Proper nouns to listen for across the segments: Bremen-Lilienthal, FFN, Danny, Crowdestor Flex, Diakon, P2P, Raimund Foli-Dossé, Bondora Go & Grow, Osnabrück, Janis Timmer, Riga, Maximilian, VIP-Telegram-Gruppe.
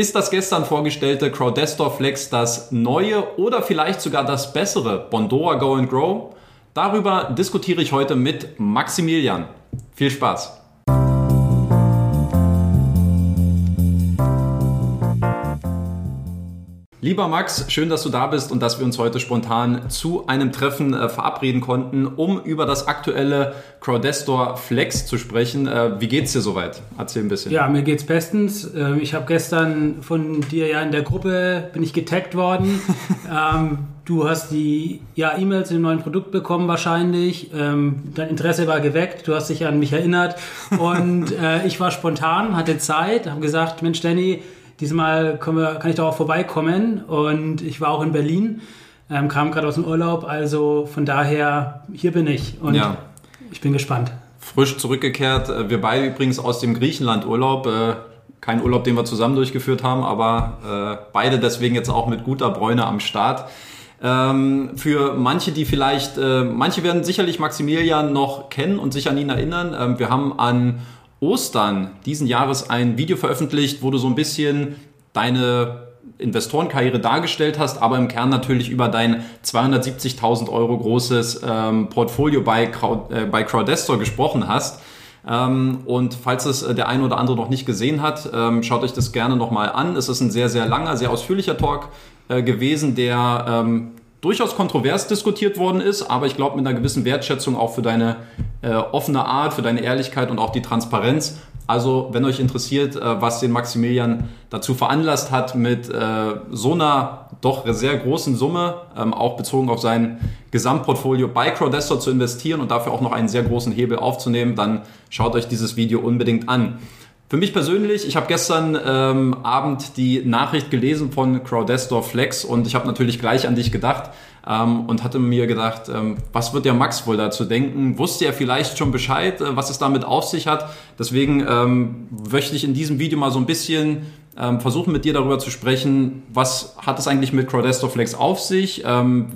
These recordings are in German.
Ist das gestern vorgestellte Crowdestor Flex das neue oder vielleicht sogar das bessere Bondora Go & Grow? Darüber diskutiere ich heute mit Maximilian. Viel Spaß! Lieber Max, schön, dass du da bist und dass wir uns heute spontan zu einem Treffen verabreden konnten, um über das aktuelle Crowdestor Flex zu sprechen. Wie geht's dir soweit? Erzähl ein bisschen. Ja, mir geht's bestens. Ich habe gestern von dir ja in der Gruppe, bin ich getaggt worden. Du hast die E-Mails zu dem neuen Produkt bekommen wahrscheinlich. Dein Interesse war geweckt, du hast dich an mich erinnert und ich war spontan, hatte Zeit, habe gesagt, Mensch Danny, diesmal kann ich doch auch vorbeikommen und ich war auch in Berlin, kam gerade aus dem Urlaub, also von daher, hier bin ich und ich bin gespannt. Frisch zurückgekehrt, wir beide übrigens aus dem Griechenland-Urlaub, kein Urlaub, den wir zusammen durchgeführt haben, aber beide deswegen jetzt auch mit guter Bräune am Start. Für manche, die vielleicht, manche werden sicherlich Maximilian noch kennen und sich an ihn erinnern, wir haben an Ostern diesen Jahres ein Video veröffentlicht, wo du so ein bisschen deine Investorenkarriere dargestellt hast, aber im Kern natürlich über dein 270.000 € großes Portfolio bei Crowdestor gesprochen hast. Und falls es der eine oder andere noch nicht gesehen hat, schaut euch das gerne nochmal an. Es ist ein sehr, sehr langer, sehr ausführlicher Talk gewesen, der durchaus kontrovers diskutiert worden ist, aber ich glaube mit einer gewissen Wertschätzung auch für deine offene Art, für deine Ehrlichkeit und auch die Transparenz. Also wenn euch interessiert, was den Maximilian dazu veranlasst hat, mit so einer doch sehr großen Summe, auch bezogen auf sein Gesamtportfolio bei Crowdestor zu investieren und dafür auch noch einen sehr großen Hebel aufzunehmen, dann schaut euch dieses Video unbedingt an. Für mich persönlich, ich habe gestern Abend die Nachricht gelesen von Crowdestor Flex und ich habe natürlich gleich an dich gedacht und hatte mir gedacht, was wird der Max wohl dazu denken? Wusste er vielleicht schon Bescheid, was es damit auf sich hat? Deswegen möchte ich in diesem Video mal so ein bisschen versuchen, mit dir darüber zu sprechen, was hat es eigentlich mit Crowdestor Flex auf sich?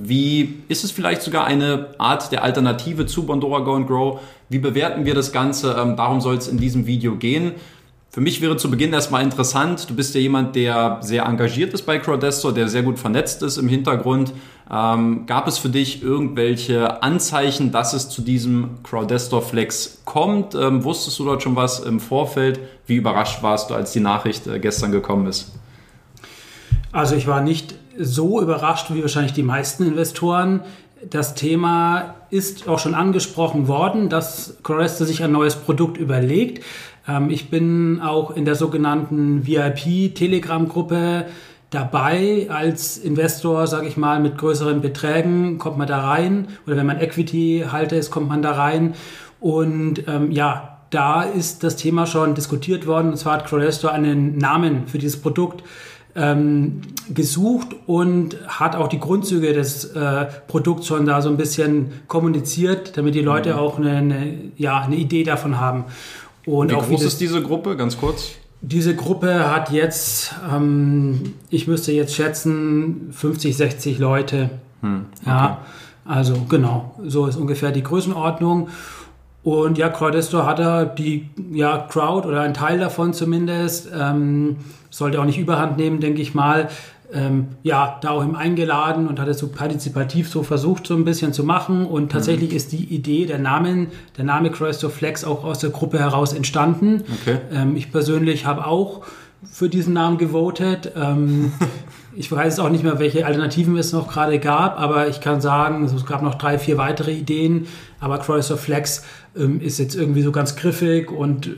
Wie ist es vielleicht sogar eine Art der Alternative zu Bondora Go & Grow? Wie bewerten wir das Ganze? Darum soll es in diesem Video gehen. Für mich wäre zu Beginn erstmal interessant, du bist ja jemand, der sehr engagiert ist bei Crowdestor, der sehr gut vernetzt ist im Hintergrund. Gab es für dich irgendwelche Anzeichen, dass es zu diesem Crowdestor Flex kommt? Wusstest du dort schon was im Vorfeld? Wie überrascht warst du, als die Nachricht gestern gekommen ist? Also ich war nicht so überrascht wie wahrscheinlich die meisten Investoren. Das Thema ist auch schon angesprochen worden, dass Crowdestor sich ein neues Produkt überlegt. Ich bin auch in der sogenannten VIP-Telegram-Gruppe dabei. Als Investor, sage ich mal, mit größeren Beträgen kommt man da rein. Oder wenn man Equity-Halter ist, kommt man da rein. Und da ist das Thema schon diskutiert worden. Und zwar hat Crowdestor einen Namen für dieses Produkt gesucht und hat auch die Grundzüge des Produkts schon da so ein bisschen kommuniziert, damit die Leute auch eine Idee davon haben. Und wie auch groß ist diese Gruppe, ganz kurz? Diese Gruppe hat jetzt, ich müsste jetzt schätzen, 50, 60 Leute. Okay. Ja, also genau, so ist ungefähr die Größenordnung. Und ja, Crowdestor hat da die Crowd oder einen Teil davon zumindest, sollte auch nicht Überhand nehmen, denke ich mal, da auch ihm eingeladen und hat es so partizipativ so versucht, so ein bisschen zu machen. Und tatsächlich ist die Idee, der Name Crowdestor Flex auch aus der Gruppe heraus entstanden. Okay. Ich persönlich habe auch für diesen Namen gewotet. Ich weiß auch nicht mehr, welche Alternativen es noch gerade gab, aber ich kann sagen, es gab noch 3, 4 weitere Ideen. Aber Crowdestor Flex ist jetzt irgendwie so ganz griffig und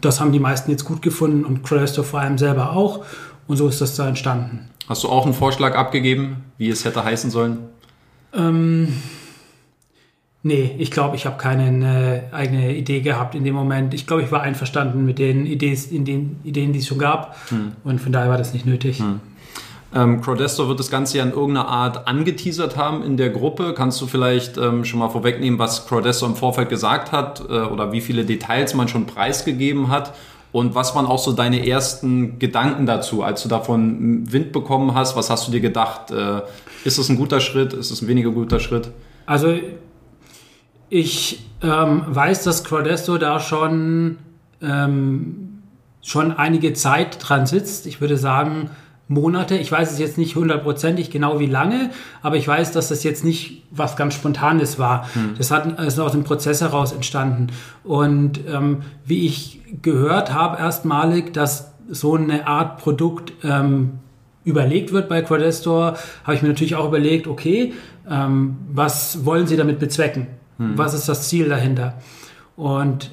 das haben die meisten jetzt gut gefunden und Crowdestor vor allem selber auch. Und so ist das da entstanden. Hast du auch einen Vorschlag abgegeben, wie es hätte heißen sollen? Nee, ich glaube, ich habe keine eigene Idee gehabt in dem Moment. Ich glaube, ich war einverstanden mit den Ideen, die es schon gab. Und von daher war das nicht nötig. Crowdestor wird das Ganze ja in irgendeiner Art angeteasert haben in der Gruppe. Kannst du vielleicht schon mal vorwegnehmen, was Crowdestor im Vorfeld gesagt hat oder wie viele Details man schon preisgegeben hat? Und was waren auch so deine ersten Gedanken dazu, als du davon Wind bekommen hast? Was hast du dir gedacht? Ist es ein guter Schritt? Ist es ein weniger guter Schritt? Also ich weiß, dass Crowdestor da schon schon einige Zeit dran sitzt. Ich würde sagen Monate. Ich weiß es jetzt nicht hundertprozentig genau wie lange, aber ich weiß, dass das jetzt nicht was ganz Spontanes war. Das ist aus dem Prozess heraus entstanden. Und wie ich gehört habe erstmalig, dass so eine Art Produkt überlegt wird bei Crowdestor, habe ich mir natürlich auch überlegt, okay, was wollen Sie damit bezwecken? Was ist das Ziel dahinter? Und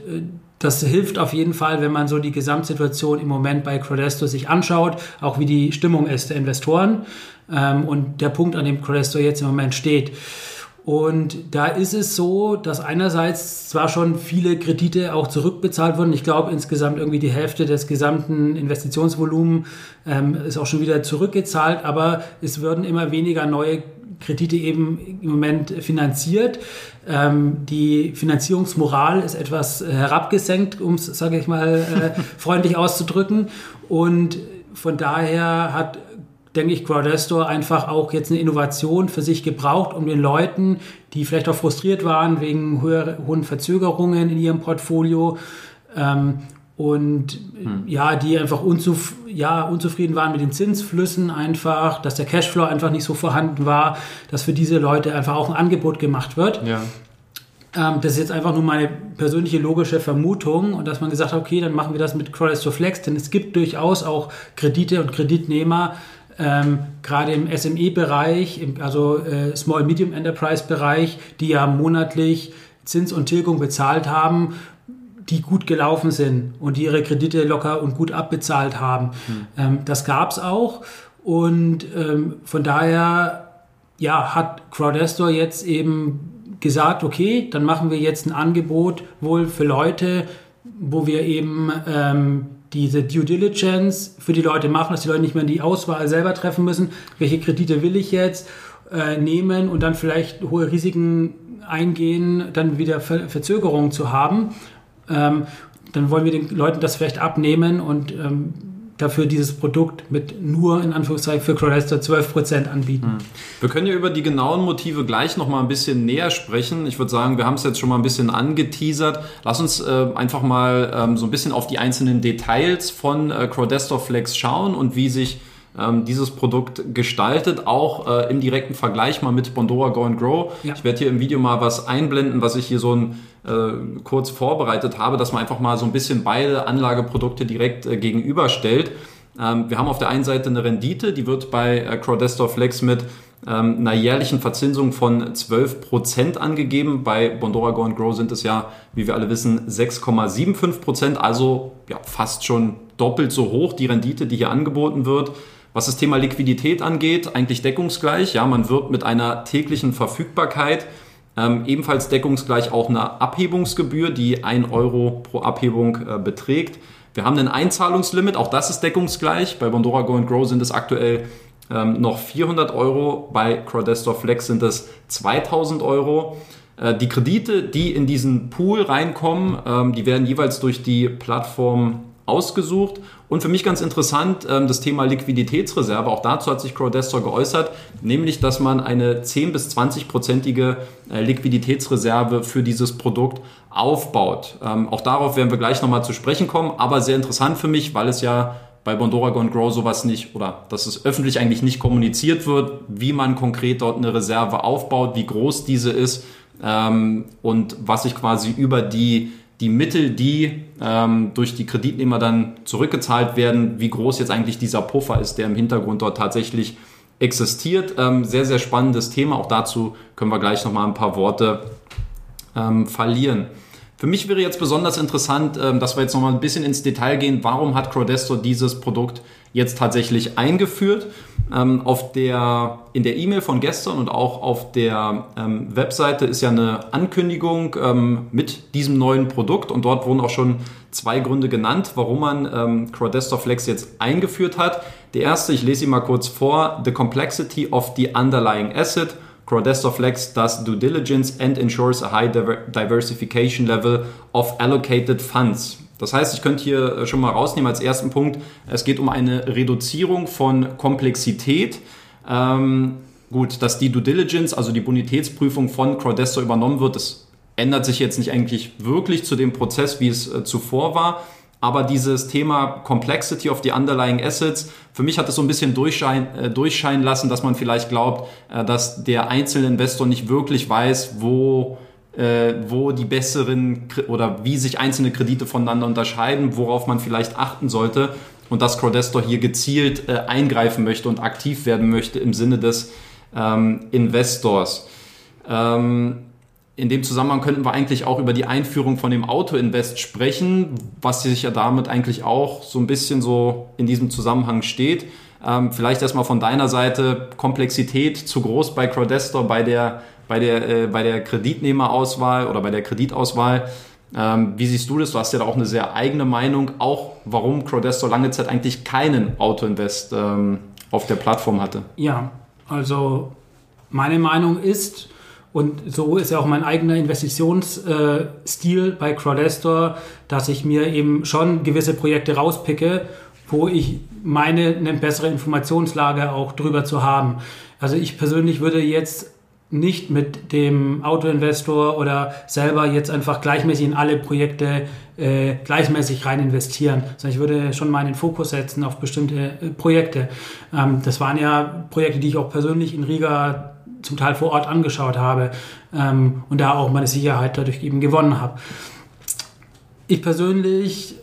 das hilft auf jeden Fall, wenn man so die Gesamtsituation im Moment bei Crowdestor sich anschaut, auch wie die Stimmung ist der Investoren und der Punkt, an dem Crowdestor jetzt im Moment steht. Und da ist es so, dass einerseits zwar schon viele Kredite auch zurückbezahlt wurden, ich glaube insgesamt irgendwie die Hälfte des gesamten Investitionsvolumens ist auch schon wieder zurückgezahlt, aber es werden immer weniger neue Kredite eben im Moment finanziert. Die Finanzierungsmoral ist etwas herabgesenkt, um es, sage ich mal, freundlich auszudrücken. Und von daher hat, denke ich, Crowdestor einfach auch jetzt eine Innovation für sich gebraucht, um den Leuten, die vielleicht auch frustriert waren wegen hohen Verzögerungen in ihrem Portfolio die einfach unzufrieden waren mit den Zinsflüssen einfach, dass der Cashflow einfach nicht so vorhanden war, dass für diese Leute einfach auch ein Angebot gemacht wird. Ja. Das ist jetzt einfach nur meine persönliche logische Vermutung und dass man gesagt hat, okay, dann machen wir das mit Crowdestor Flex, denn es gibt durchaus auch Kredite und Kreditnehmer, gerade im SME-Bereich, also Small-Medium-Enterprise-Bereich, die ja monatlich Zins und Tilgung bezahlt haben, die gut gelaufen sind und die ihre Kredite locker und gut abbezahlt haben. Das gab's auch und von daher hat Crowdestor jetzt eben gesagt, okay, dann machen wir jetzt ein Angebot wohl für Leute, wo wir eben diese Due Diligence für die Leute machen, dass die Leute nicht mehr die Auswahl selber treffen müssen, welche Kredite will ich jetzt nehmen und dann vielleicht hohe Risiken eingehen, dann wieder Verzögerungen zu haben. Dann wollen wir den Leuten das vielleicht abnehmen und dafür dieses Produkt mit nur, in Anführungszeichen, für Crowdestor 12% anbieten. Wir können ja über die genauen Motive gleich nochmal ein bisschen näher sprechen. Ich würde sagen, wir haben es jetzt schon mal ein bisschen angeteasert. Lass uns einfach mal so ein bisschen auf die einzelnen Details von Crowdestor Flex schauen und wie sich dieses Produkt gestaltet, auch im direkten Vergleich mal mit Bondora Go & Grow. Ja. Ich werde hier im Video mal was einblenden, was ich hier so kurz vorbereitet habe, dass man einfach mal so ein bisschen beide Anlageprodukte direkt gegenüberstellt. Wir haben auf der einen Seite eine Rendite, die wird bei Crowdestor Flex mit einer jährlichen Verzinsung von 12% angegeben. Bei Bondora Go & Grow sind es ja, wie wir alle wissen, 6,75%, also ja, fast schon doppelt so hoch die Rendite, die hier angeboten wird. Was das Thema Liquidität angeht, eigentlich deckungsgleich. Ja, man wirbt mit einer täglichen Verfügbarkeit. Ebenfalls deckungsgleich auch eine Abhebungsgebühr, die 1 Euro pro Abhebung beträgt. Wir haben ein Einzahlungslimit, auch das ist deckungsgleich. Bei Bondora Go & Grow sind es aktuell noch 400 Euro, bei Crowdestor Flex sind es 2000 Euro. Die Kredite, die in diesen Pool reinkommen, die werden jeweils durch die Plattform ausgesucht. Und für mich ganz interessant, das Thema Liquiditätsreserve, auch dazu hat sich Crowdestor geäußert, nämlich, dass man eine 10- bis 20-prozentige Liquiditätsreserve für dieses Produkt aufbaut. Auch darauf werden wir gleich nochmal zu sprechen kommen, aber sehr interessant für mich, weil es ja bei Bondora Go & Grow sowas nicht, oder dass es öffentlich eigentlich nicht kommuniziert wird, wie man konkret dort eine Reserve aufbaut, wie groß diese ist und was ich quasi über die Mittel, die durch die Kreditnehmer dann zurückgezahlt werden, wie groß jetzt eigentlich dieser Puffer ist, der im Hintergrund dort tatsächlich existiert. Sehr, sehr spannendes Thema. Auch dazu können wir gleich nochmal ein paar Worte verlieren. Für mich wäre jetzt besonders interessant, dass wir jetzt nochmal ein bisschen ins Detail gehen. Warum hat Crowdestor dieses Produkt jetzt tatsächlich eingeführt? In der E-Mail von gestern und auch auf der Webseite ist ja eine Ankündigung mit diesem neuen Produkt und dort wurden auch schon 2 Gründe genannt, warum man Crowdestor Flex jetzt eingeführt hat. Der erste, ich lese ihn mal kurz vor, the complexity of the underlying asset. Crowdestor Flex does due diligence and ensures a high diversification level of allocated funds. Das heißt, ich könnte hier schon mal rausnehmen als ersten Punkt, es geht um eine Reduzierung von Komplexität. Gut, dass die Due Diligence, also die Bonitätsprüfung von Crowdestor übernommen wird, das ändert sich jetzt nicht eigentlich wirklich zu dem Prozess, wie es zuvor war. Aber dieses Thema Complexity of the Underlying Assets, für mich hat es so ein bisschen durchscheinen lassen, dass man vielleicht glaubt, dass der einzelne Investor nicht wirklich weiß, wo die besseren oder wie sich einzelne Kredite voneinander unterscheiden, worauf man vielleicht achten sollte und dass Crowdestor hier gezielt eingreifen möchte und aktiv werden möchte im Sinne des Investors. In dem Zusammenhang könnten wir eigentlich auch über die Einführung von dem Auto-Invest sprechen, was sich ja damit eigentlich auch so ein bisschen so in diesem Zusammenhang steht. Vielleicht erstmal von deiner Seite, Komplexität zu groß bei Crowdestor, bei der Kreditnehmerauswahl oder bei der Kreditauswahl. Wie siehst du das? Du hast ja da auch eine sehr eigene Meinung, auch warum Crowdestor lange Zeit eigentlich keinen Auto-Invest auf der Plattform hatte. Ja, also meine Meinung ist, und so ist ja auch mein eigener Investitionsstil bei Crowdestor, dass ich mir eben schon gewisse Projekte rauspicke, wo ich meine, eine bessere Informationslage auch drüber zu haben. Also ich persönlich würde jetzt nicht mit dem Autoinvestor oder selber jetzt einfach gleichmäßig in alle Projekte gleichmäßig rein investieren, sondern ich würde schon meinen Fokus setzen auf bestimmte Projekte. Das waren ja Projekte, die ich auch persönlich in Riga zum Teil vor Ort angeschaut habe und da auch meine Sicherheit dadurch eben gewonnen habe. Ich persönlich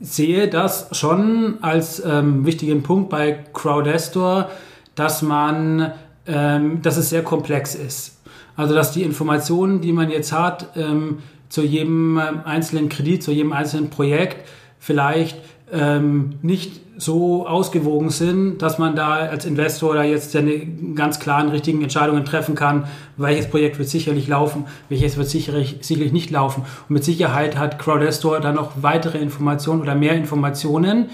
sehe das schon als wichtigen Punkt bei Crowdestor, dass es sehr komplex ist. Also dass die Informationen, die man jetzt hat zu jedem einzelnen Kredit, zu jedem einzelnen Projekt vielleicht nicht so ausgewogen sind, dass man da als Investor da jetzt seine ganz klaren, richtigen Entscheidungen treffen kann, welches Projekt wird sicherlich laufen, welches wird sicherlich nicht laufen. Und mit Sicherheit hat Crowdestor da noch weitere Informationen oder mehr Informationen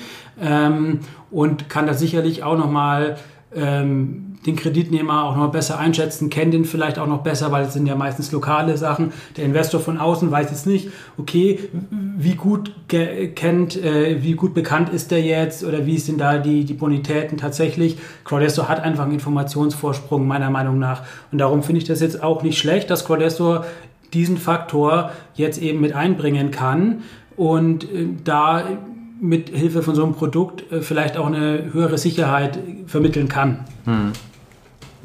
und kann da sicherlich auch nochmal den Kreditnehmer auch noch besser einschätzen, kennt den vielleicht auch noch besser, weil es sind ja meistens lokale Sachen. Der Investor von außen weiß jetzt nicht, okay, wie gut bekannt ist der jetzt oder wie sind da die Bonitäten tatsächlich. Crowdestor hat einfach einen Informationsvorsprung, meiner Meinung nach. Und darum finde ich das jetzt auch nicht schlecht, dass Crowdestor diesen Faktor jetzt eben mit einbringen kann und da mit Hilfe von so einem Produkt vielleicht auch eine höhere Sicherheit vermitteln kann.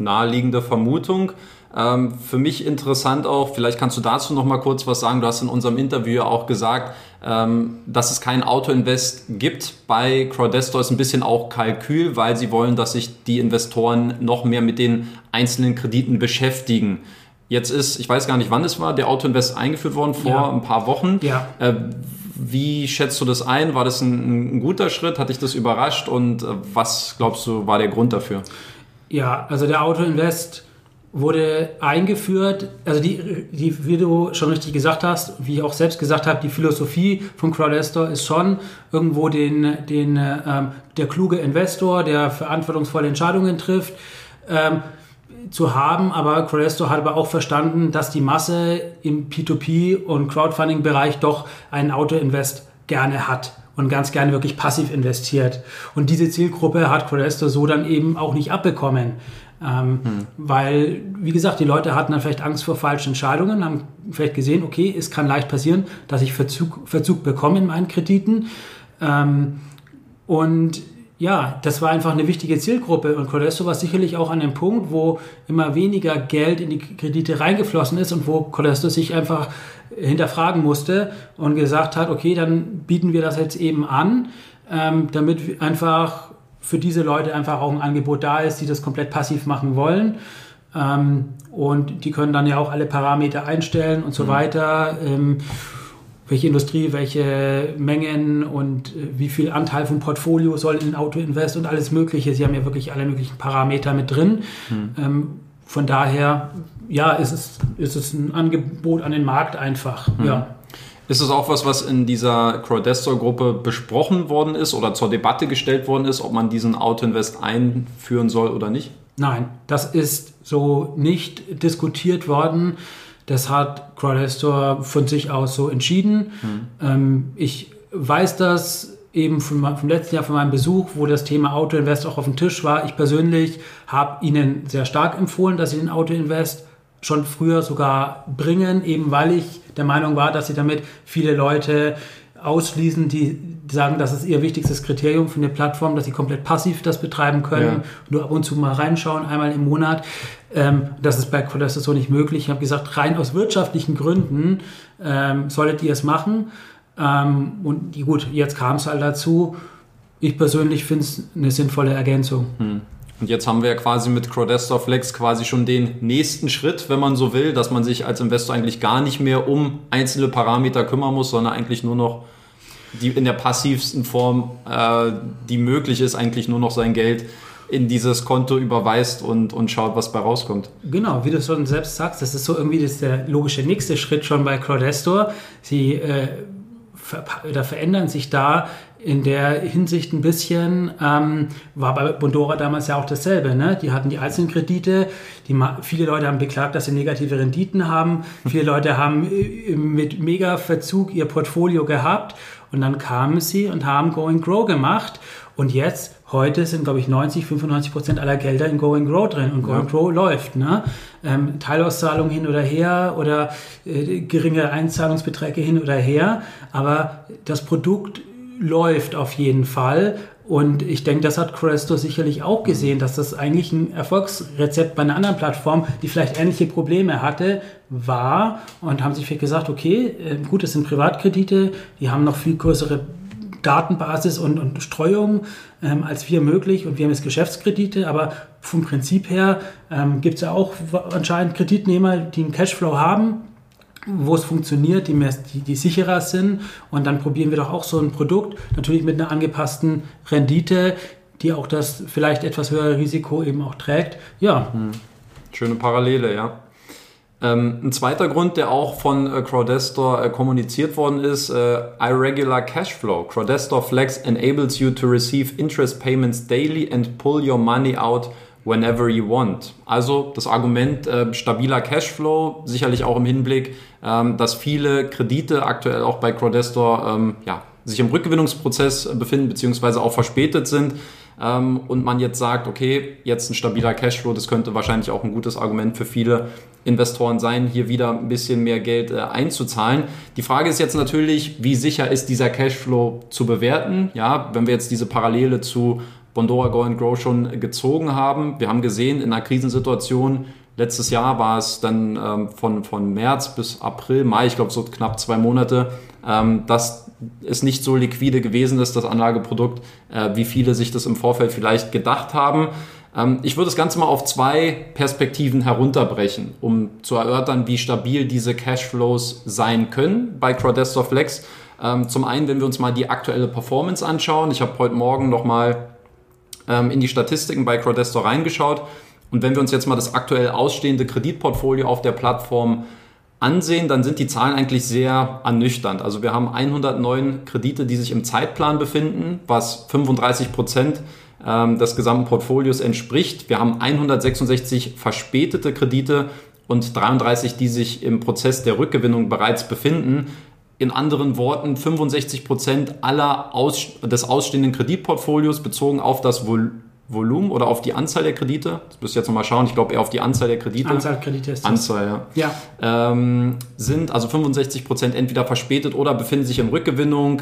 Naheliegende Vermutung. Für mich interessant auch, vielleicht kannst du dazu noch mal kurz was sagen. Du hast in unserem Interview auch gesagt, dass es kein Auto-Invest gibt. Bei Crowdestor ist ein bisschen auch Kalkül, weil sie wollen, dass sich die Investoren noch mehr mit den einzelnen Krediten beschäftigen. Jetzt ist, ich weiß gar nicht, wann es war, der Auto-Invest eingeführt worden, vor ein paar Wochen. Ja. Wie schätzt du das ein? War das ein guter Schritt? Hat dich das überrascht? Und was, glaubst du, war der Grund dafür? Ja, also der Auto-Invest wurde eingeführt. Also die, wie du schon richtig gesagt hast, wie ich auch selbst gesagt habe, die Philosophie von Crowdestor ist schon irgendwo der kluge Investor, der verantwortungsvolle Entscheidungen trifft, zu haben, aber Crowdestor hat aber auch verstanden, dass die Masse im P2P- und Crowdfunding-Bereich doch einen Auto-Invest gerne hat und ganz gerne wirklich passiv investiert. Und diese Zielgruppe hat Crowdestor so dann eben auch nicht abbekommen. Weil, wie gesagt, die Leute hatten dann vielleicht Angst vor falschen Entscheidungen, haben vielleicht gesehen, okay, es kann leicht passieren, dass ich Verzug bekomme in meinen Krediten. Und ja, das war einfach eine wichtige Zielgruppe und Crowdestor war sicherlich auch an dem Punkt, wo immer weniger Geld in die Kredite reingeflossen ist und wo Crowdestor sich einfach hinterfragen musste und gesagt hat, okay, dann bieten wir das jetzt eben an, damit einfach für diese Leute einfach auch ein Angebot da ist, die das komplett passiv machen wollen. Und die können dann ja auch alle Parameter einstellen und so weiter. Welche Industrie, welche Mengen und wie viel Anteil vom Portfolio soll in Auto-Invest und alles Mögliche. Sie haben ja wirklich alle möglichen Parameter mit drin. Von daher, ja, ist es ein Angebot an den Markt einfach. Ja. Ist es auch was in dieser Crowdestor-Gruppe besprochen worden ist oder zur Debatte gestellt worden ist, ob man diesen Auto-Invest einführen soll oder nicht? Nein, das ist so nicht diskutiert worden. Das hat Crowdestor von sich aus so entschieden. Ich weiß das eben vom letzten Jahr, von meinem Besuch, wo das Thema Auto-Invest auch auf dem Tisch war. Ich persönlich habe ihnen sehr stark empfohlen, dass sie den Auto-Invest schon früher sogar bringen, eben weil ich der Meinung war, dass sie damit viele Leute ausschließen, die sagen, das ist ihr wichtigstes Kriterium für eine Plattform, dass sie komplett passiv das betreiben können, ja, nur ab und zu mal reinschauen, einmal im Monat. Das ist bei Crowdestor so nicht möglich. Ich habe gesagt, rein aus wirtschaftlichen Gründen solltet ihr es machen. Und gut, jetzt kam es halt dazu. Ich persönlich finde es eine sinnvolle Ergänzung. Hm. Und jetzt haben wir ja quasi mit Crowdestor Flex quasi schon den nächsten Schritt, wenn man so will, dass man sich als Investor eigentlich gar nicht mehr um einzelne Parameter kümmern muss, sondern eigentlich nur noch die in der passivsten Form, die möglich ist, eigentlich nur noch sein Geld in dieses Konto überweist und schaut, was bei rauskommt. Genau, wie du schon selbst sagst, das ist so irgendwie das ist der logische nächste Schritt schon bei Crowdestor. Sie verändern sich da in der Hinsicht ein bisschen, war bei Bondora damals ja auch dasselbe, ne? Die hatten die einzelnen Kredite, viele Leute haben beklagt, dass sie negative Renditen haben, viele Leute haben mit mega Verzug ihr Portfolio gehabt und dann kamen sie und haben Go and Grow gemacht und jetzt, heute sind glaube ich 95% aller Gelder in Go and Grow drin und Go and Grow läuft, ne? Teilauszahlungen hin oder her oder geringe Einzahlungsbeträge hin oder her, aber das Produkt läuft auf jeden Fall und ich denke, das hat Crowdestor sicherlich auch gesehen, dass das eigentlich ein Erfolgsrezept bei einer anderen Plattform, die vielleicht ähnliche Probleme hatte, war und haben sich vielleicht gesagt, okay, gut, das sind Privatkredite, die haben noch viel größere Datenbasis und Streuung als wir möglich und wir haben jetzt Geschäftskredite, aber vom Prinzip her gibt es ja auch anscheinend Kreditnehmer, die einen Cashflow haben, wo es funktioniert, die sicherer sind und dann probieren wir doch auch so ein Produkt, natürlich mit einer angepassten Rendite, die auch das vielleicht etwas höhere Risiko eben auch trägt. Ja. Schöne Parallele, ja. Ein zweiter Grund, der auch von Crowdestor kommuniziert worden ist, Irregular Cashflow. Crowdestor Flex enables you to receive interest payments daily and pull your money out whenever you want. Also das Argument stabiler Cashflow, sicherlich auch im Hinblick, dass viele Kredite aktuell auch bei Crowdestor sich im Rückgewinnungsprozess befinden, beziehungsweise auch verspätet sind und man jetzt sagt, okay, jetzt ein stabiler Cashflow, das könnte wahrscheinlich auch ein gutes Argument für viele Investoren sein, hier wieder ein bisschen mehr Geld einzuzahlen. Die Frage ist jetzt natürlich, wie sicher ist dieser Cashflow zu bewerten? Ja, wenn wir jetzt diese Parallele zu Bondora Go and Grow schon gezogen haben. Wir haben gesehen, in einer Krisensituation, letztes Jahr war es dann von März bis April, Mai, ich glaube so knapp 2 Monate, dass es nicht so liquide gewesen ist, das Anlageprodukt, wie viele sich das im Vorfeld vielleicht gedacht haben. Ich würde das Ganze mal auf 2 Perspektiven herunterbrechen, um zu erörtern, wie stabil diese Cashflows sein können bei Crowdestor Flex. Zum einen, wenn wir uns mal die aktuelle Performance anschauen. Ich habe heute Morgen nochmal in die Statistiken bei Crowdestor reingeschaut. Und wenn wir uns jetzt mal das aktuell ausstehende Kreditportfolio auf der Plattform ansehen, dann sind die Zahlen eigentlich sehr ernüchternd. Also wir haben 109 Kredite, die sich im Zeitplan befinden, was 35% des gesamten Portfolios entspricht. Wir haben 166 verspätete Kredite und 33, die sich im Prozess der Rückgewinnung bereits befinden. In anderen Worten, 65% des ausstehenden Kreditportfolios bezogen auf das Volumen oder auf die Anzahl der Kredite. Das müsst ihr jetzt nochmal schauen. Ich glaube eher auf die Anzahl der Kredite. Anzahl Kredite ist das. Anzahl, ja. Sind also 65% entweder verspätet oder befinden sich in Rückgewinnung.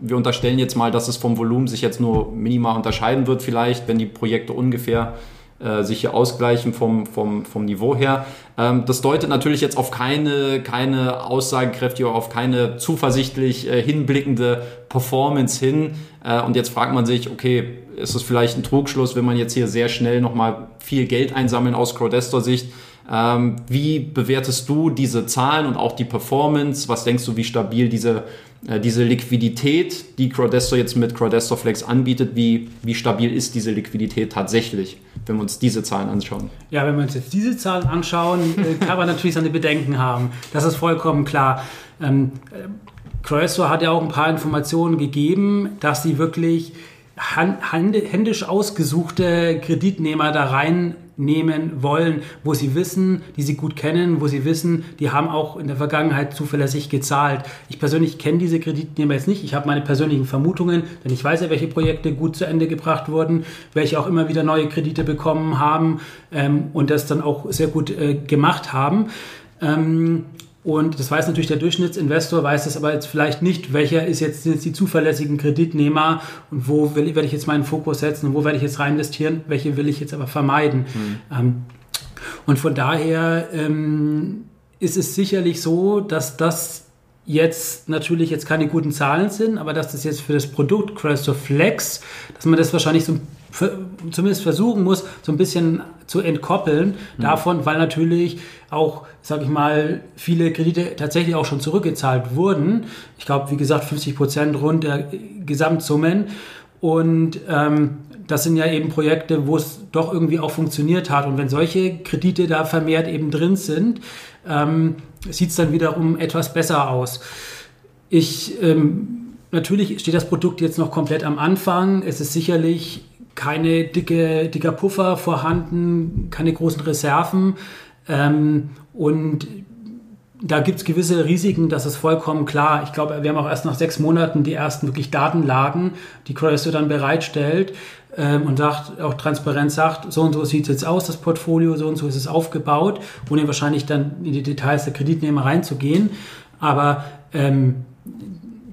Wir unterstellen jetzt mal, dass es vom Volumen sich jetzt nur minimal unterscheiden wird vielleicht, wenn die Projekte ungefähr sich hier ausgleichen vom Niveau her. Das deutet natürlich jetzt auf keine aussagekräftige, auf keine zuversichtlich hinblickende Performance hin. Und jetzt fragt man sich, okay, ist das vielleicht ein Trugschluss, wenn man jetzt hier sehr schnell nochmal viel Geld einsammeln aus Crowdestor-Sicht? Wie bewertest du diese Zahlen und auch die Performance? Was denkst du, wie stabil diese Liquidität, die Crowdestor jetzt mit Crowdestor Flex anbietet, wie stabil ist diese Liquidität tatsächlich, wenn wir uns diese Zahlen anschauen? Ja, wenn wir uns jetzt diese Zahlen anschauen, kann man natürlich seine Bedenken haben. Das ist vollkommen klar. Crowdestor hat ja auch ein paar Informationen gegeben, dass sie wirklich händisch ausgesuchte Kreditnehmer da reinnehmen wollen, wo sie wissen, die sie gut kennen, wo sie wissen, die haben auch in der Vergangenheit zuverlässig gezahlt. Ich persönlich kenne diese Kreditnehmer jetzt nicht. Ich habe meine persönlichen Vermutungen, denn ich weiß ja, welche Projekte gut zu Ende gebracht wurden, welche auch immer wieder neue Kredite bekommen haben und das dann auch sehr gut gemacht haben. Und das weiß natürlich der Durchschnittsinvestor, weiß das aber jetzt vielleicht nicht, welcher ist jetzt, sind jetzt die zuverlässigen Kreditnehmer und wo werde ich jetzt meinen Fokus setzen und wo werde ich jetzt rein investieren, welche will ich jetzt aber vermeiden. Und von daher ist es sicherlich so, dass das jetzt natürlich jetzt keine guten Zahlen sind, aber dass das jetzt für das Produkt Crowdestor Flex, dass man das wahrscheinlich so zumindest versuchen muss, so ein bisschen zu entkoppeln davon, weil natürlich auch, sag ich mal, viele Kredite tatsächlich auch schon zurückgezahlt wurden. Ich glaube, wie gesagt, 50% rund der Gesamtsummen. Und das sind ja eben Projekte, wo es doch irgendwie auch funktioniert hat. Und wenn solche Kredite da vermehrt eben drin sind, sieht es dann wiederum etwas besser aus. Natürlich steht das Produkt jetzt noch komplett am Anfang. Es ist sicherlich keine dicker Puffer vorhanden, keine großen Reserven. Und da gibt es gewisse Risiken, das ist vollkommen klar. Ich glaube, wir haben auch erst nach 6 Monaten die ersten wirklich Datenlagen, die Crowdestor dann bereitstellt und sagt, auch transparent sagt, so und so sieht es jetzt aus, das Portfolio, so und so ist es aufgebaut, ohne wahrscheinlich dann in die Details der Kreditnehmer reinzugehen. Aber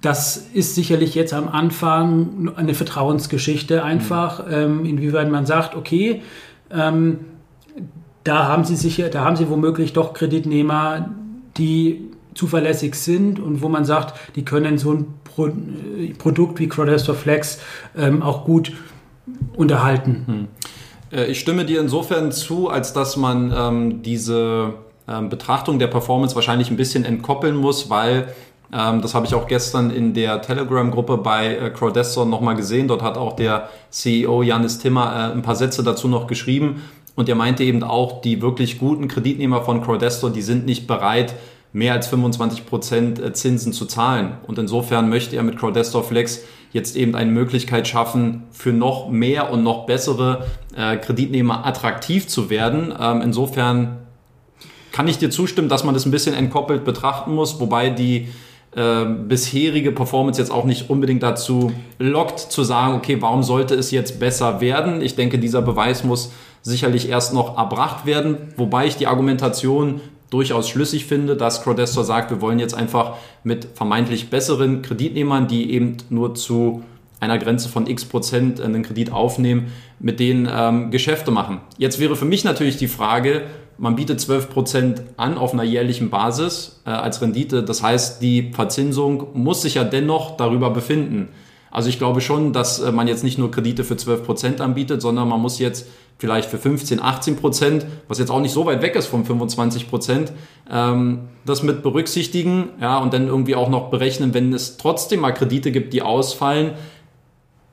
das ist sicherlich jetzt am Anfang eine Vertrauensgeschichte einfach, inwieweit man sagt, okay, da haben Sie womöglich doch Kreditnehmer, die zuverlässig sind und wo man sagt, die können so ein Produkt wie Crowdestor Flex auch gut unterhalten. Ich stimme dir insofern zu, als dass man diese Betrachtung der Performance wahrscheinlich ein bisschen entkoppeln muss, weil das habe ich auch gestern in der Telegram-Gruppe bei Crowdestor nochmal gesehen. Dort hat auch der CEO Janis Timmer ein paar Sätze dazu noch geschrieben. Und er meinte eben auch, die wirklich guten Kreditnehmer von Crowdestor, die sind nicht bereit, mehr als 25% Zinsen zu zahlen. Und insofern möchte er mit Crowdestor Flex jetzt eben eine Möglichkeit schaffen, für noch mehr und noch bessere Kreditnehmer attraktiv zu werden. Insofern kann ich dir zustimmen, dass man das ein bisschen entkoppelt betrachten muss, wobei die bisherige Performance jetzt auch nicht unbedingt dazu lockt, zu sagen, okay, warum sollte es jetzt besser werden? Ich denke, dieser Beweis muss sicherlich erst noch erbracht werden, wobei ich die Argumentation durchaus schlüssig finde, dass Crowdestor sagt, wir wollen jetzt einfach mit vermeintlich besseren Kreditnehmern, die eben nur zu einer Grenze von x% einen Kredit aufnehmen, mit denen Geschäfte machen. Jetzt wäre für mich natürlich die Frage, man bietet 12% an auf einer jährlichen Basis als Rendite. Das heißt, die Verzinsung muss sich ja dennoch darüber befinden. Also ich glaube schon, dass man jetzt nicht nur Kredite für 12% anbietet, sondern man muss jetzt vielleicht für 15, 18%, was jetzt auch nicht so weit weg ist von 25%, das mit berücksichtigen, ja, und dann irgendwie auch noch berechnen, wenn es trotzdem mal Kredite gibt, die ausfallen,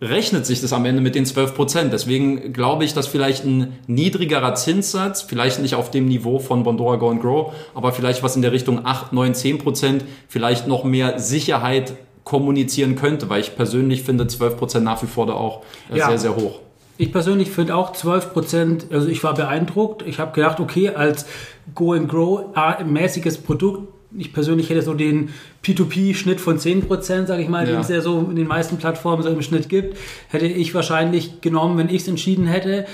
rechnet sich das am Ende mit den 12%. Deswegen glaube ich, dass vielleicht ein niedrigerer Zinssatz, vielleicht nicht auf dem Niveau von Bondora Go & Grow, aber vielleicht was in der Richtung 8, 9, 10%, vielleicht noch mehr Sicherheit kommunizieren könnte, weil ich persönlich finde 12% nach wie vor da auch sehr, sehr hoch. Ich persönlich finde auch 12%, also ich war beeindruckt. Ich habe gedacht, okay, als Go & Grow mäßiges Produkt, ich persönlich hätte so den P2P-Schnitt von 10%, sage ich mal, den es ja so in den meisten Plattformen so im Schnitt gibt, hätte ich wahrscheinlich genommen, wenn ich es entschieden hätte.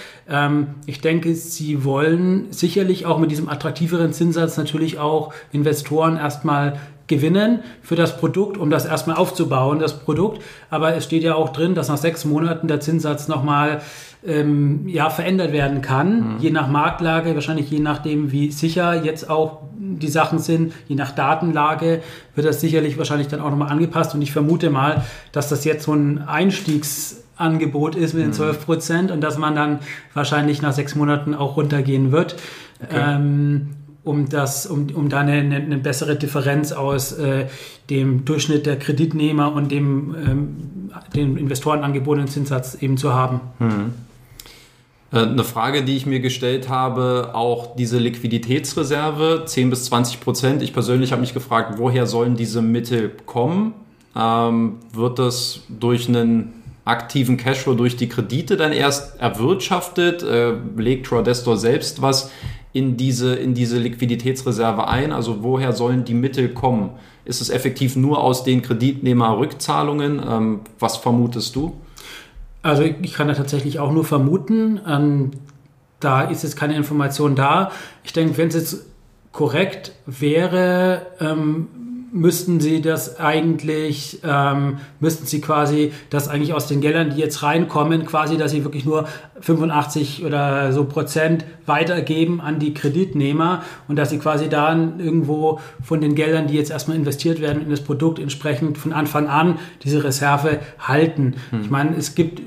Ich denke, sie wollen sicherlich auch mit diesem attraktiveren Zinssatz natürlich auch Investoren erstmal gewinnen für das Produkt, um das erstmal aufzubauen, das Produkt. Aber es steht ja auch drin, dass nach 6 Monaten der Zinssatz nochmal verändert werden kann, je nach Marktlage, wahrscheinlich je nachdem, wie sicher jetzt auch die Sachen sind, je nach Datenlage wird das sicherlich wahrscheinlich dann auch nochmal angepasst. Und ich vermute mal, dass das jetzt so ein Einstiegsangebot ist mit den 12% und dass man dann wahrscheinlich nach 6 Monaten auch runtergehen wird. Okay. Um da eine bessere Differenz aus dem Durchschnitt der Kreditnehmer und dem Investoren angebotenen Zinssatz eben zu haben. Eine Frage, die ich mir gestellt habe, auch diese Liquiditätsreserve, 10-20%. Ich persönlich habe mich gefragt, woher sollen diese Mittel kommen? Wird das durch einen aktiven Cashflow, durch die Kredite dann erst erwirtschaftet? Legt Crowdestor selbst was in diese Liquiditätsreserve ein? Also woher sollen die Mittel kommen? Ist es effektiv nur aus den Kreditnehmerrückzahlungen? Was vermutest du? Also ich kann da tatsächlich auch nur vermuten. Da ist jetzt keine Information da. Ich denke, wenn es jetzt korrekt wäre, müssten sie quasi aus den Geldern, die jetzt reinkommen, quasi, dass sie wirklich nur 85 oder so Prozent weitergeben an die Kreditnehmer und dass sie quasi dann irgendwo von den Geldern, die jetzt erstmal investiert werden in das Produkt, entsprechend von Anfang an diese Reserve halten. Ich meine, es gibt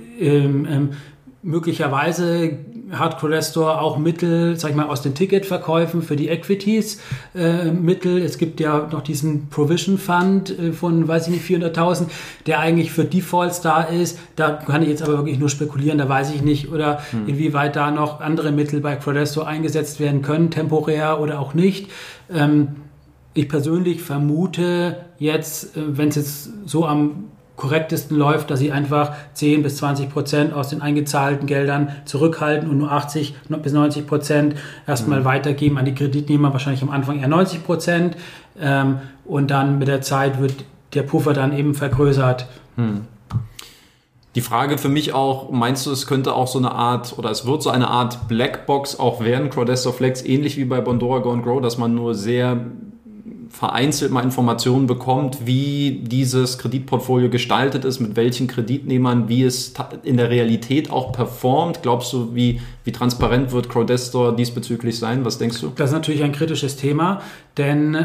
möglicherweise hat Crowdestor auch Mittel, sag ich mal, aus den Ticketverkäufen für die Equities Mittel. Es gibt ja noch diesen Provision Fund von, weiß ich nicht, 400.000, der eigentlich für Defaults da ist. Da kann ich jetzt aber wirklich nur spekulieren, da weiß ich nicht, oder inwieweit da noch andere Mittel bei Crowdestor eingesetzt werden können, temporär oder auch nicht. Ich persönlich vermute jetzt, wenn es jetzt so am korrektesten läuft, dass sie einfach 10-20% aus den eingezahlten Geldern zurückhalten und nur 80-90% erstmal weitergeben an die Kreditnehmer, wahrscheinlich am Anfang eher 90%. Und dann mit der Zeit wird der Puffer dann eben vergrößert. Die Frage für mich auch, meinst du, es könnte auch so eine Art, oder es wird so eine Art Blackbox auch werden, Crowdestor Flex, ähnlich wie bei Bondora Go & Grow, dass man nur sehr vereinzelt mal Informationen bekommt, wie dieses Kreditportfolio gestaltet ist, mit welchen Kreditnehmern, wie es in der Realität auch performt. Glaubst du, wie transparent wird Crowdestor diesbezüglich sein? Was denkst du? Das ist natürlich ein kritisches Thema, denn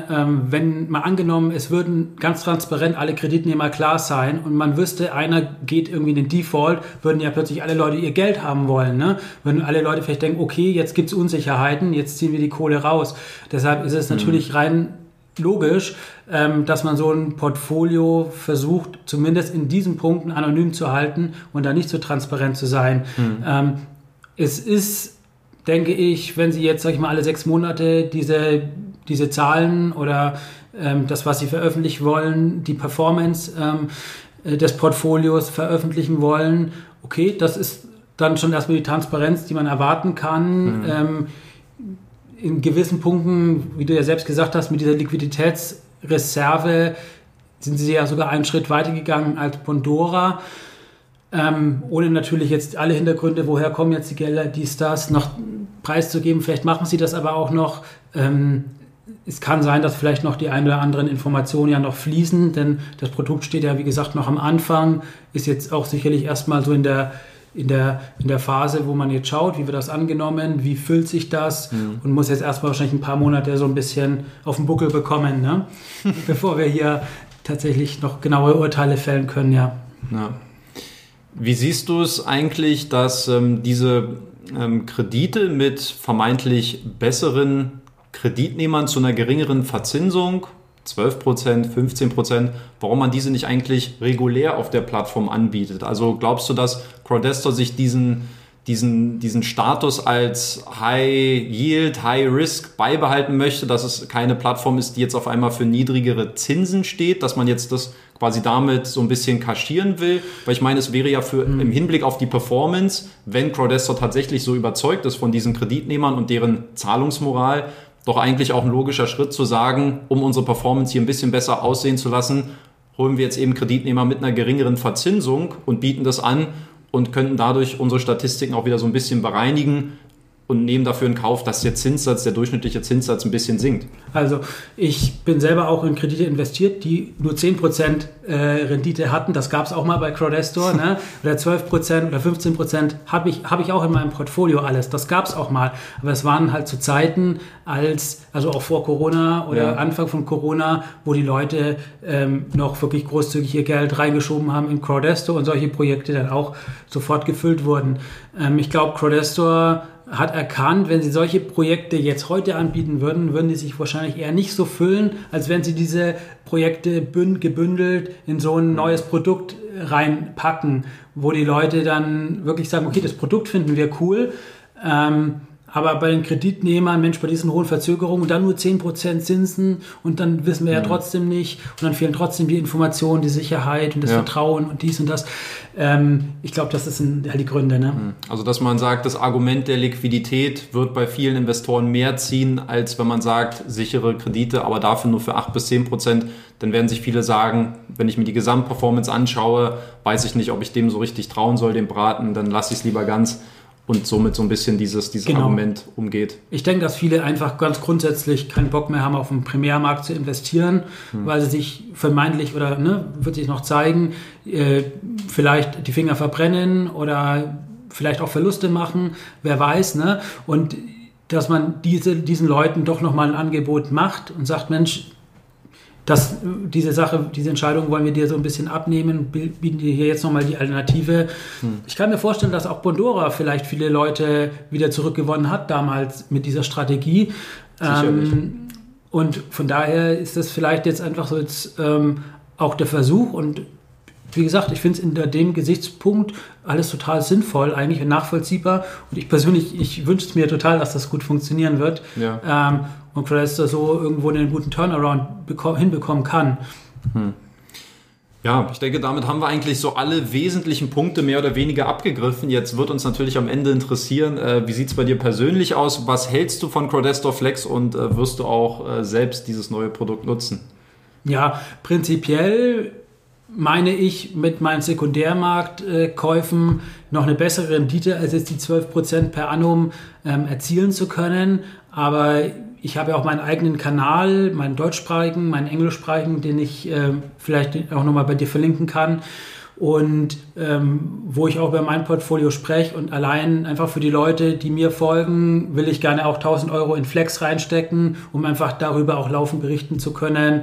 wenn mal angenommen, es würden ganz transparent alle Kreditnehmer klar sein und man wüsste, einer geht irgendwie in den Default, würden ja plötzlich alle Leute ihr Geld haben wollen, ne? Würden alle Leute vielleicht denken, okay, jetzt gibt es Unsicherheiten, jetzt ziehen wir die Kohle raus. Deshalb ist es natürlich rein logisch, dass man so ein Portfolio versucht, zumindest in diesen Punkten anonym zu halten und da nicht so transparent zu sein. Es ist, denke ich, wenn Sie jetzt, sag ich mal, alle 6 Monate diese Zahlen oder das, was Sie veröffentlichen wollen, die Performance des Portfolios veröffentlichen wollen, okay, das ist dann schon erstmal die Transparenz, die man erwarten kann. In gewissen Punkten, wie du ja selbst gesagt hast, mit dieser Liquiditätsreserve sind sie ja sogar einen Schritt weiter gegangen als Bondora. Ohne natürlich jetzt alle Hintergründe, woher kommen jetzt die Gelder, dies, das, noch preiszugeben. Vielleicht machen sie das aber auch noch. Es kann sein, dass vielleicht noch die ein oder anderen Informationen ja noch fließen, denn das Produkt steht ja, wie gesagt, noch am Anfang, ist jetzt auch sicherlich erstmal so in der Phase, wo man jetzt schaut, wie wird das angenommen, wie füllt sich das und muss jetzt erstmal wahrscheinlich ein paar Monate so ein bisschen auf den Buckel bekommen, ne? Bevor wir hier tatsächlich noch genaue Urteile fällen können, ja. Wie siehst du es eigentlich, dass diese Kredite mit vermeintlich besseren Kreditnehmern zu einer geringeren Verzinsung, 12%, 15%, warum man diese nicht eigentlich regulär auf der Plattform anbietet? Also glaubst du, dass Crowdestor sich diesen Status als High Yield, High Risk beibehalten möchte, dass es keine Plattform ist, die jetzt auf einmal für niedrigere Zinsen steht, dass man jetzt das quasi damit so ein bisschen kaschieren will? Weil ich meine, es wäre ja im Hinblick auf die Performance, wenn Crowdestor tatsächlich so überzeugt ist von diesen Kreditnehmern und deren Zahlungsmoral, doch eigentlich auch ein logischer Schritt zu sagen, um unsere Performance hier ein bisschen besser aussehen zu lassen, holen wir jetzt eben Kreditnehmer mit einer geringeren Verzinsung und bieten das an und könnten dadurch unsere Statistiken auch wieder so ein bisschen bereinigen und nehmen dafür in Kauf, dass der durchschnittliche Zinssatz ein bisschen sinkt. Also ich bin selber auch in Kredite investiert, die nur 10% Rendite hatten. Das gab es auch mal bei Crowdestor, ne? Oder 12% oder 15% habe ich auch in meinem Portfolio alles. Das gab es auch mal. Aber es waren halt zu Zeiten, also auch vor Corona oder Anfang von Corona, wo die Leute noch wirklich großzügig ihr Geld reingeschoben haben in Crowdestor und solche Projekte dann auch sofort gefüllt wurden. Ich glaube, Crowdestor hat erkannt, wenn sie solche Projekte jetzt heute anbieten würden, würden die sich wahrscheinlich eher nicht so füllen, als wenn sie diese Projekte gebündelt in so ein neues Produkt reinpacken, wo die Leute dann wirklich sagen, okay, das Produkt finden wir cool, aber bei den Kreditnehmern, Mensch, bei diesen hohen Verzögerungen und dann nur 10% Zinsen und dann wissen wir ja trotzdem nicht und dann fehlen trotzdem die Informationen, die Sicherheit und das Vertrauen und dies und das. Ich glaube, das sind halt die Gründe, ne? Also, dass man sagt, das Argument der Liquidität wird bei vielen Investoren mehr ziehen, als wenn man sagt, sichere Kredite, aber dafür nur für 8-10%. Dann werden sich viele sagen, wenn ich mir die Gesamtperformance anschaue, weiß ich nicht, ob ich dem so richtig trauen soll, dem Braten, dann lasse ich es lieber ganz. und somit so ein bisschen dieses genau. Argument umgeht. Ich denke, dass viele einfach ganz grundsätzlich keinen Bock mehr haben, auf dem Primärmarkt zu investieren, weil sie sich vermeintlich oder wird sich noch zeigen, vielleicht die Finger verbrennen oder vielleicht auch Verluste machen, wer weiß, Und dass man diesen Leuten doch nochmal ein Angebot macht und sagt, Mensch, diese Entscheidung wollen wir dir so ein bisschen abnehmen, bieten dir hier jetzt nochmal die Alternative. Ich kann mir vorstellen, dass auch Bondora vielleicht viele Leute wieder zurückgewonnen hat damals mit dieser Strategie. Sicherlich. Und von daher ist das vielleicht jetzt einfach so jetzt, auch der Versuch. Und wie gesagt, ich finde es unter dem Gesichtspunkt alles total sinnvoll eigentlich und nachvollziehbar. Und ich persönlich, ich wünsche es mir total, dass das gut funktionieren wird. Ja. Und Crowdestor so irgendwo einen guten Turnaround hinbekommen kann. Ja, ich denke, damit haben wir eigentlich so alle wesentlichen Punkte mehr oder weniger abgegriffen. Jetzt wird uns natürlich am Ende interessieren, wie sieht es bei dir persönlich aus? Was hältst du von Crowdestor Flex und wirst du auch selbst dieses neue Produkt nutzen? Ja, prinzipiell meine ich mit meinen Sekundärmarktkäufen noch eine bessere Rendite als jetzt die 12% per annum erzielen zu können. Aber ich habe ja auch meinen eigenen Kanal, meinen deutschsprachigen, meinen englischsprachigen, den ich vielleicht auch nochmal bei dir verlinken kann und wo ich auch über mein Portfolio spreche und allein einfach für die Leute, die mir folgen, will ich gerne auch 1.000 Euro in Flex reinstecken, um einfach darüber auch laufend berichten zu können,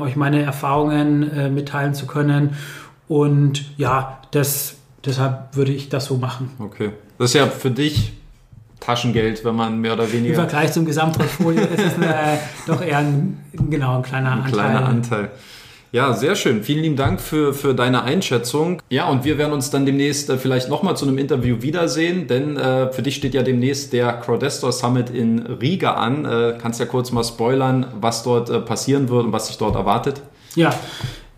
euch meine Erfahrungen mitteilen zu können und ja, deshalb würde ich das so machen. Okay, das ist ja für dich Taschengeld, wenn man mehr oder weniger... Im Vergleich zum Gesamtportfolio ist es doch eher ein kleiner Anteil. Ja, sehr schön. Vielen lieben Dank für deine Einschätzung. Ja, und wir werden uns dann demnächst vielleicht nochmal zu einem Interview wiedersehen, denn für dich steht ja demnächst der Crowdestor Summit in Riga an. Kannst ja kurz mal spoilern, was dort passieren wird und was sich dort erwartet? Ja,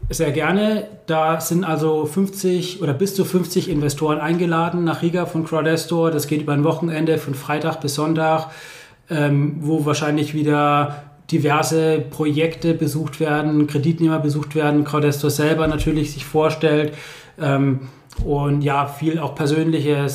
sehr gerne. Da sind also 50 oder bis zu 50 Investoren eingeladen nach Riga von Crowdestor. Das geht über ein Wochenende von Freitag bis Sonntag, wo wahrscheinlich wieder diverse Projekte besucht werden, Kreditnehmer besucht werden, Crowdestor selber natürlich sich vorstellt. Und ja, viel auch persönlicher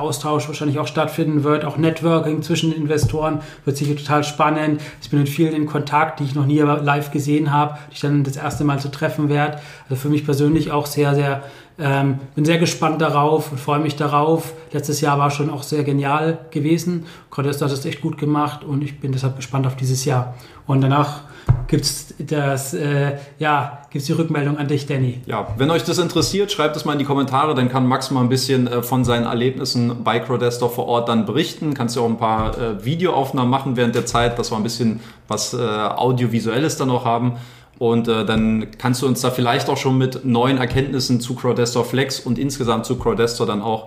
Austausch wahrscheinlich auch stattfinden wird. Auch Networking zwischen Investoren wird sicher total spannend. Ich bin mit vielen in Kontakt, die ich noch nie live gesehen habe, die ich dann das erste Mal zu treffen werde. Also für mich persönlich auch sehr, sehr, bin sehr gespannt darauf und freue mich darauf. Letztes Jahr war schon auch sehr genial gewesen. Crowdestor hat es echt gut gemacht und ich bin deshalb gespannt auf dieses Jahr. Und danach gibt's die Rückmeldung an dich, Danny. Ja, wenn euch das interessiert, schreibt es mal in die Kommentare, dann kann Max mal ein bisschen von seinen Erlebnissen bei Crowdestor vor Ort dann berichten. Kannst ja auch ein paar Videoaufnahmen machen während der Zeit, dass wir ein bisschen was Audiovisuelles dann noch haben. Und dann kannst du uns da vielleicht auch schon mit neuen Erkenntnissen zu Crowdestor Flex und insgesamt zu Crowdestor dann auch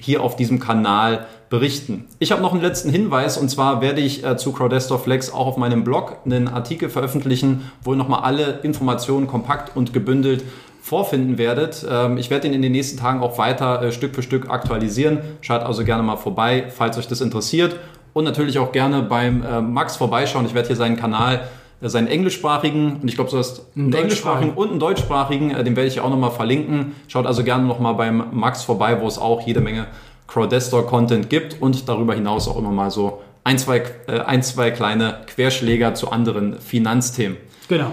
hier auf diesem Kanal berichten. Ich habe noch einen letzten Hinweis und zwar werde ich zu Crowdestor Flex auch auf meinem Blog einen Artikel veröffentlichen, wo ihr nochmal alle Informationen kompakt und gebündelt vorfinden werdet. Ich werde ihn in den nächsten Tagen auch weiter Stück für Stück aktualisieren. Schaut also gerne mal vorbei, falls euch das interessiert und natürlich auch gerne beim Max vorbeischauen. Ich werde hier seinen Kanal, seinen englischsprachigen und ich glaube, du hast einen englischsprachigen und einen deutschsprachigen, den werde ich auch nochmal verlinken. Schaut also gerne nochmal beim Max vorbei, wo es auch jede Menge Crowdestor-Content gibt und darüber hinaus auch immer mal so ein, zwei kleine Querschläger zu anderen Finanzthemen. Genau.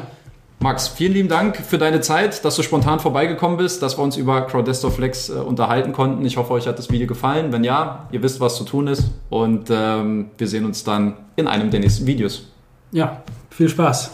Max, vielen lieben Dank für deine Zeit, dass du spontan vorbeigekommen bist, dass wir uns über Crowdestor Flex unterhalten konnten. Ich hoffe, euch hat das Video gefallen. Wenn ja, ihr wisst, was zu tun ist und wir sehen uns dann in einem der nächsten Videos. Ja, viel Spaß.